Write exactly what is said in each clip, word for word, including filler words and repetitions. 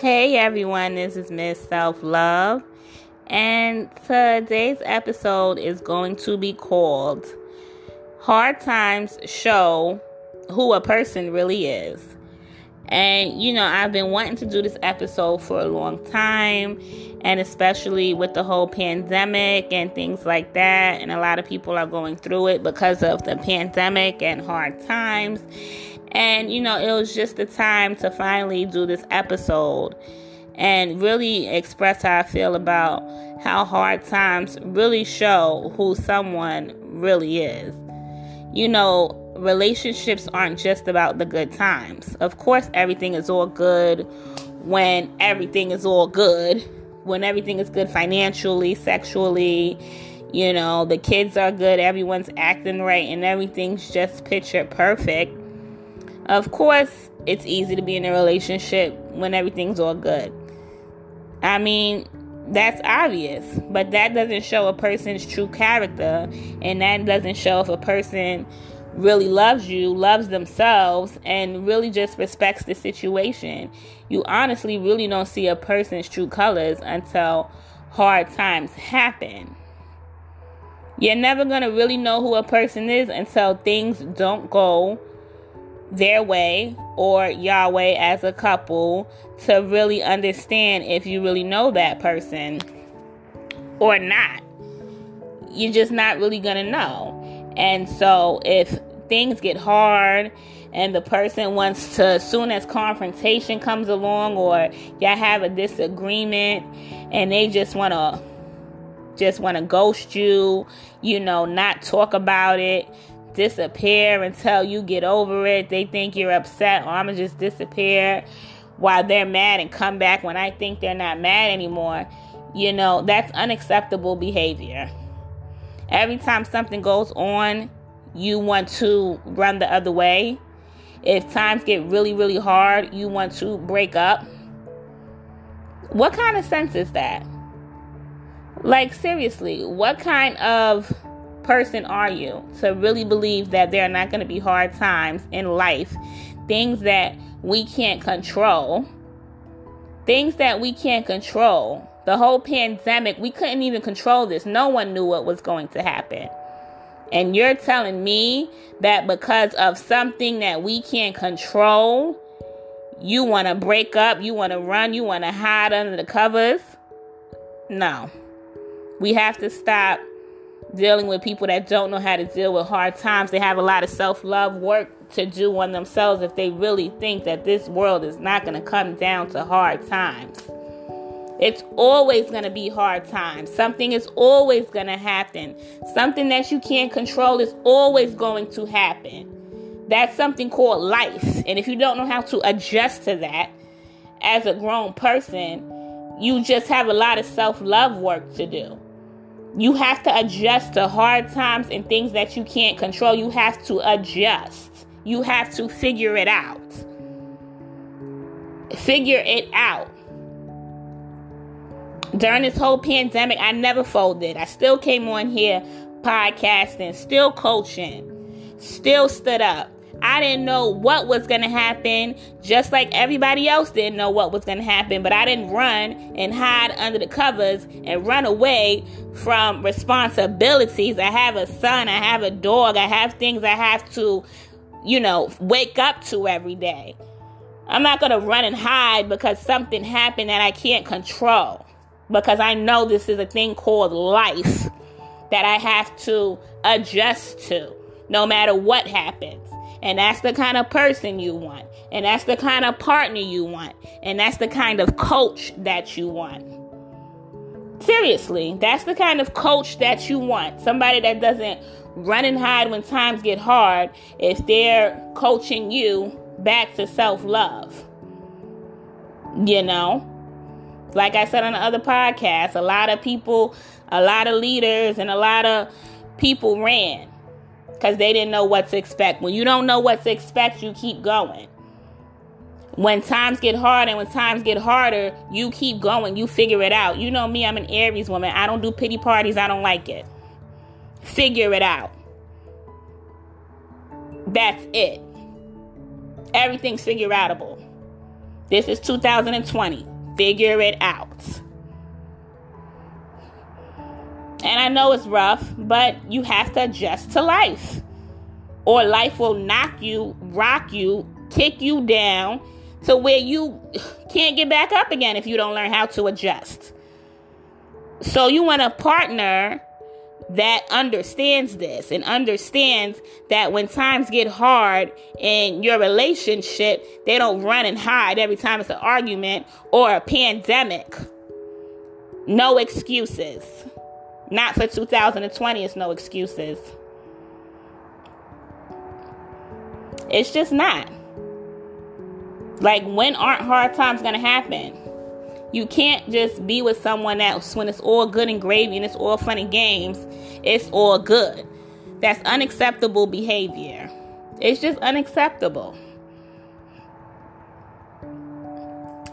Hey everyone, this is Miz Self-Love, and today's episode is going to be called Hard Times Show Who a Person Really Is. And you know, I've been wanting to do this episode for a long time, and especially with the whole pandemic and things like that, and a lot of people are going through it because of the pandemic and hard times. And, you know, it was just the time to finally do this episode and really express how I feel about how hard times really show who someone really is. You know, relationships aren't just about the good times. Of course, everything is all good when everything is all good, when everything is good financially, sexually. You know, the kids are good, everyone's acting right, and everything's just picture perfect. Of course, it's easy to be in a relationship when everything's all good. I mean, that's obvious, but that doesn't show a person's true character, and that doesn't show if a person really loves you, loves themselves, and really just respects the situation. You honestly really don't see a person's true colors until hard times happen. You're never going to really know who a person is until things don't go their way or Yahweh as a couple to really understand if you really know that person or not. You're just not really gonna know. And so if things get hard and the person wants to, as soon as confrontation comes along or y'all have a disagreement and they just want to just want to ghost you, you know, not talk about it, disappear until you get over it. They think you're upset, or I'ma just disappear while they're mad and come back when I think they're not mad anymore. You know, that's unacceptable behavior. Every time something goes on, you want to run the other way. If times get really, really hard, you want to break up. What kind of sense is that? Like, seriously, what kind of person are you to really believe that there are not going to be hard times in life, things that we can't control, things that we can't control? The whole pandemic, we couldn't even control this. No one knew what was going to happen. And you're telling me that because of something that we can't control, you want to break up, you want to run, you want to hide under the covers? No. We have to stop dealing with people that don't know how to deal with hard times. They have a lot of self-love work to do on themselves if they really think that this world is not going to come down to hard times. It's always going to be hard times. Something is always going to happen. Something that you can't control is always going to happen. That's something called life. And if you don't know how to adjust to that as a grown person, you just have a lot of self-love work to do. You have to adjust to hard times and things that you can't control. You have to adjust. You have to figure it out. Figure it out. During this whole pandemic, I never folded. I still came on here podcasting, still coaching, still stood up. I didn't know what was going to happen, just like everybody else didn't know what was going to happen. But I didn't run and hide under the covers and run away from responsibilities. I have a son. I have a dog. I have things I have to, you know, wake up to every day. I'm not going to run and hide because something happened that I can't control, because I know this is a thing called life that I have to adjust to no matter what happens. And that's the kind of person you want. And that's the kind of partner you want. And that's the kind of coach that you want. Seriously, that's the kind of coach that you want. Somebody that doesn't run and hide when times get hard if they're coaching you back to self-love. You know? Like I said on the other podcast, a lot of people, a lot of leaders, and a lot of people ran because they didn't know what to expect. When you don't know what to expect, you keep going. When times get hard and when times get harder, you keep going. You figure it out. You know me, I'm an Aries woman. I don't do pity parties. I don't like it. Figure it out. That's it. Everything's figure outable. This is two thousand twenty. figure it out. And I know it's rough, but you have to adjust to life, or life will knock you, rock you, kick you down to where you can't get back up again if you don't learn how to adjust. So you want a partner that understands this and understands that when times get hard in your relationship, they don't run and hide every time it's an argument or a pandemic. No excuses. Not for two thousand twenty, it's no excuses. It's just not. Like, when aren't hard times going to happen? You can't just be with someone else when it's all good and gravy and it's all fun and games. It's all good. That's unacceptable behavior. It's just unacceptable.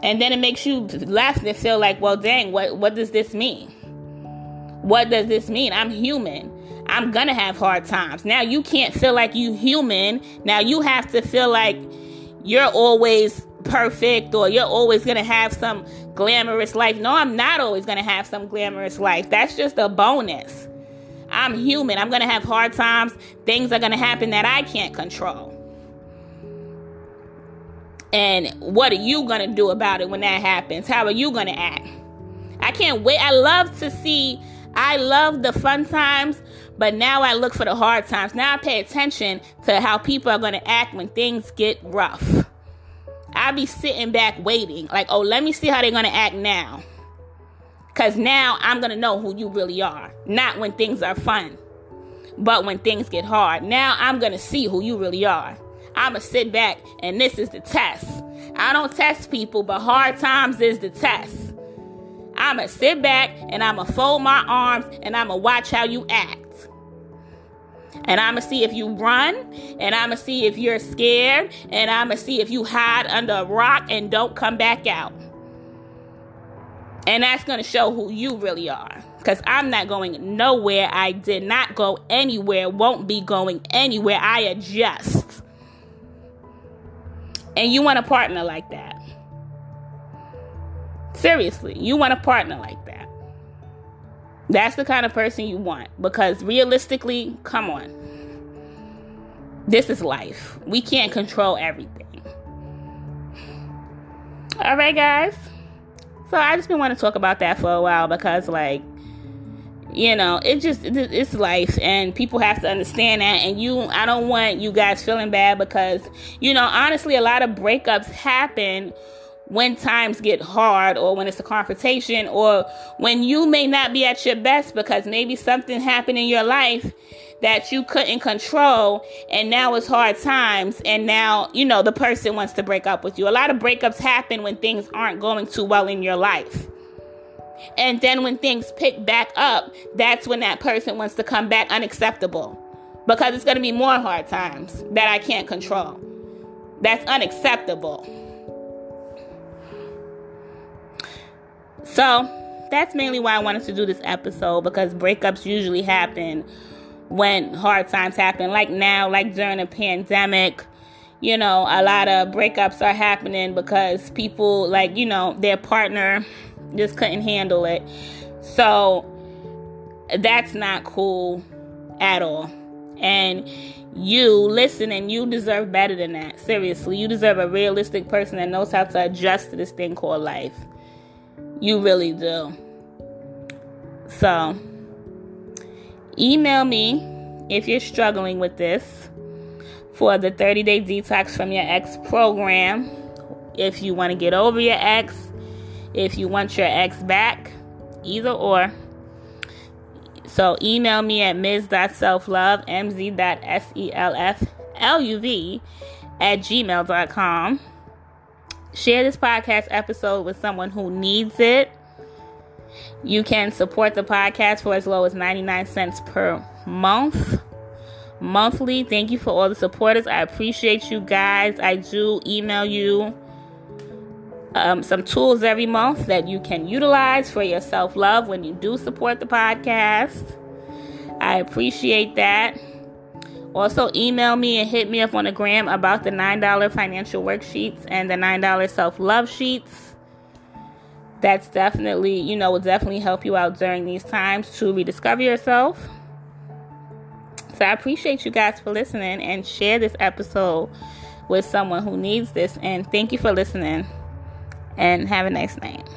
And then it makes you laugh and feel like, well, dang, what, what does this mean? What does this mean? I'm human. I'm going to have hard times. Now you can't feel like you human. Now you have to feel like you're always perfect, or you're always going to have some glamorous life. No, I'm not always going to have some glamorous life. That's just a bonus. I'm human. I'm going to have hard times. Things are going to happen that I can't control. And what are you going to do about it when that happens? How are you going to act? I can't wait. I love to see, I love the fun times, but now I look for the hard times. Now I pay attention to how people are going to act when things get rough. I'll be sitting back waiting. Like, oh, let me see how they're going to act now. Because now I'm going to know who you really are. Not when things are fun, but when things get hard. Now I'm going to see who you really are. I'm going to sit back, and this is the test. I don't test people, but hard times is the test. I'm going to sit back and I'm going to fold my arms and I'm going to watch how you act. And I'm going to see if you run, and I'm going to see if you're scared, and I'm going to see if you hide under a rock and don't come back out. And that's going to show who you really are. Because I'm not going nowhere. I did not go anywhere. Won't be going anywhere. I adjust. And you want a partner like that. Seriously, you want a partner like that. That's the kind of person you want, because realistically, come on. This is life. We can't control everything. All right, guys. So I just been wanting to talk about that for a while, because, like, you know, it just, it's life, and people have to understand that. And you, I don't want you guys feeling bad, because, you know, honestly, a lot of breakups happen when times get hard, or when it's a confrontation, or when you may not be at your best because maybe something happened in your life that you couldn't control, and now it's hard times, and now, you know, the person wants to break up with you. A lot of breakups happen when things aren't going too well in your life. And then when things pick back up, that's when that person wants to come back unacceptable, because it's going to be more hard times that I can't control. That's unacceptable. So that's mainly why I wanted to do this episode, because breakups usually happen when hard times happen. Like now, like during a pandemic, you know, a lot of breakups are happening because people, like, you know, their partner just couldn't handle it. So that's not cool at all. And you listening, you deserve better than that. Seriously, you deserve a realistic person that knows how to adjust to this thing called life. You really do. So, email me if you're struggling with this for the thirty-day detox from your ex program. If you want to get over your ex, if you want your ex back, either or. So, email me at miz dot self love, M Z dot S E L F L U V, at gmail dot com. Share this podcast episode with someone who needs it. You can support the podcast for as low as ninety-nine cents per month. Monthly. Thank you for all the supporters. I appreciate you guys. I do email you um, some tools every month that you can utilize for your self-love when you do support the podcast. I appreciate that. Also, email me and hit me up on the gram about the nine dollars financial worksheets and the nine dollars self-love sheets. that's definitely, you know, will definitely help you out during these times to rediscover yourself. So I appreciate you guys for listening, and share this episode with someone who needs this. And thank you for listening, and have a nice night.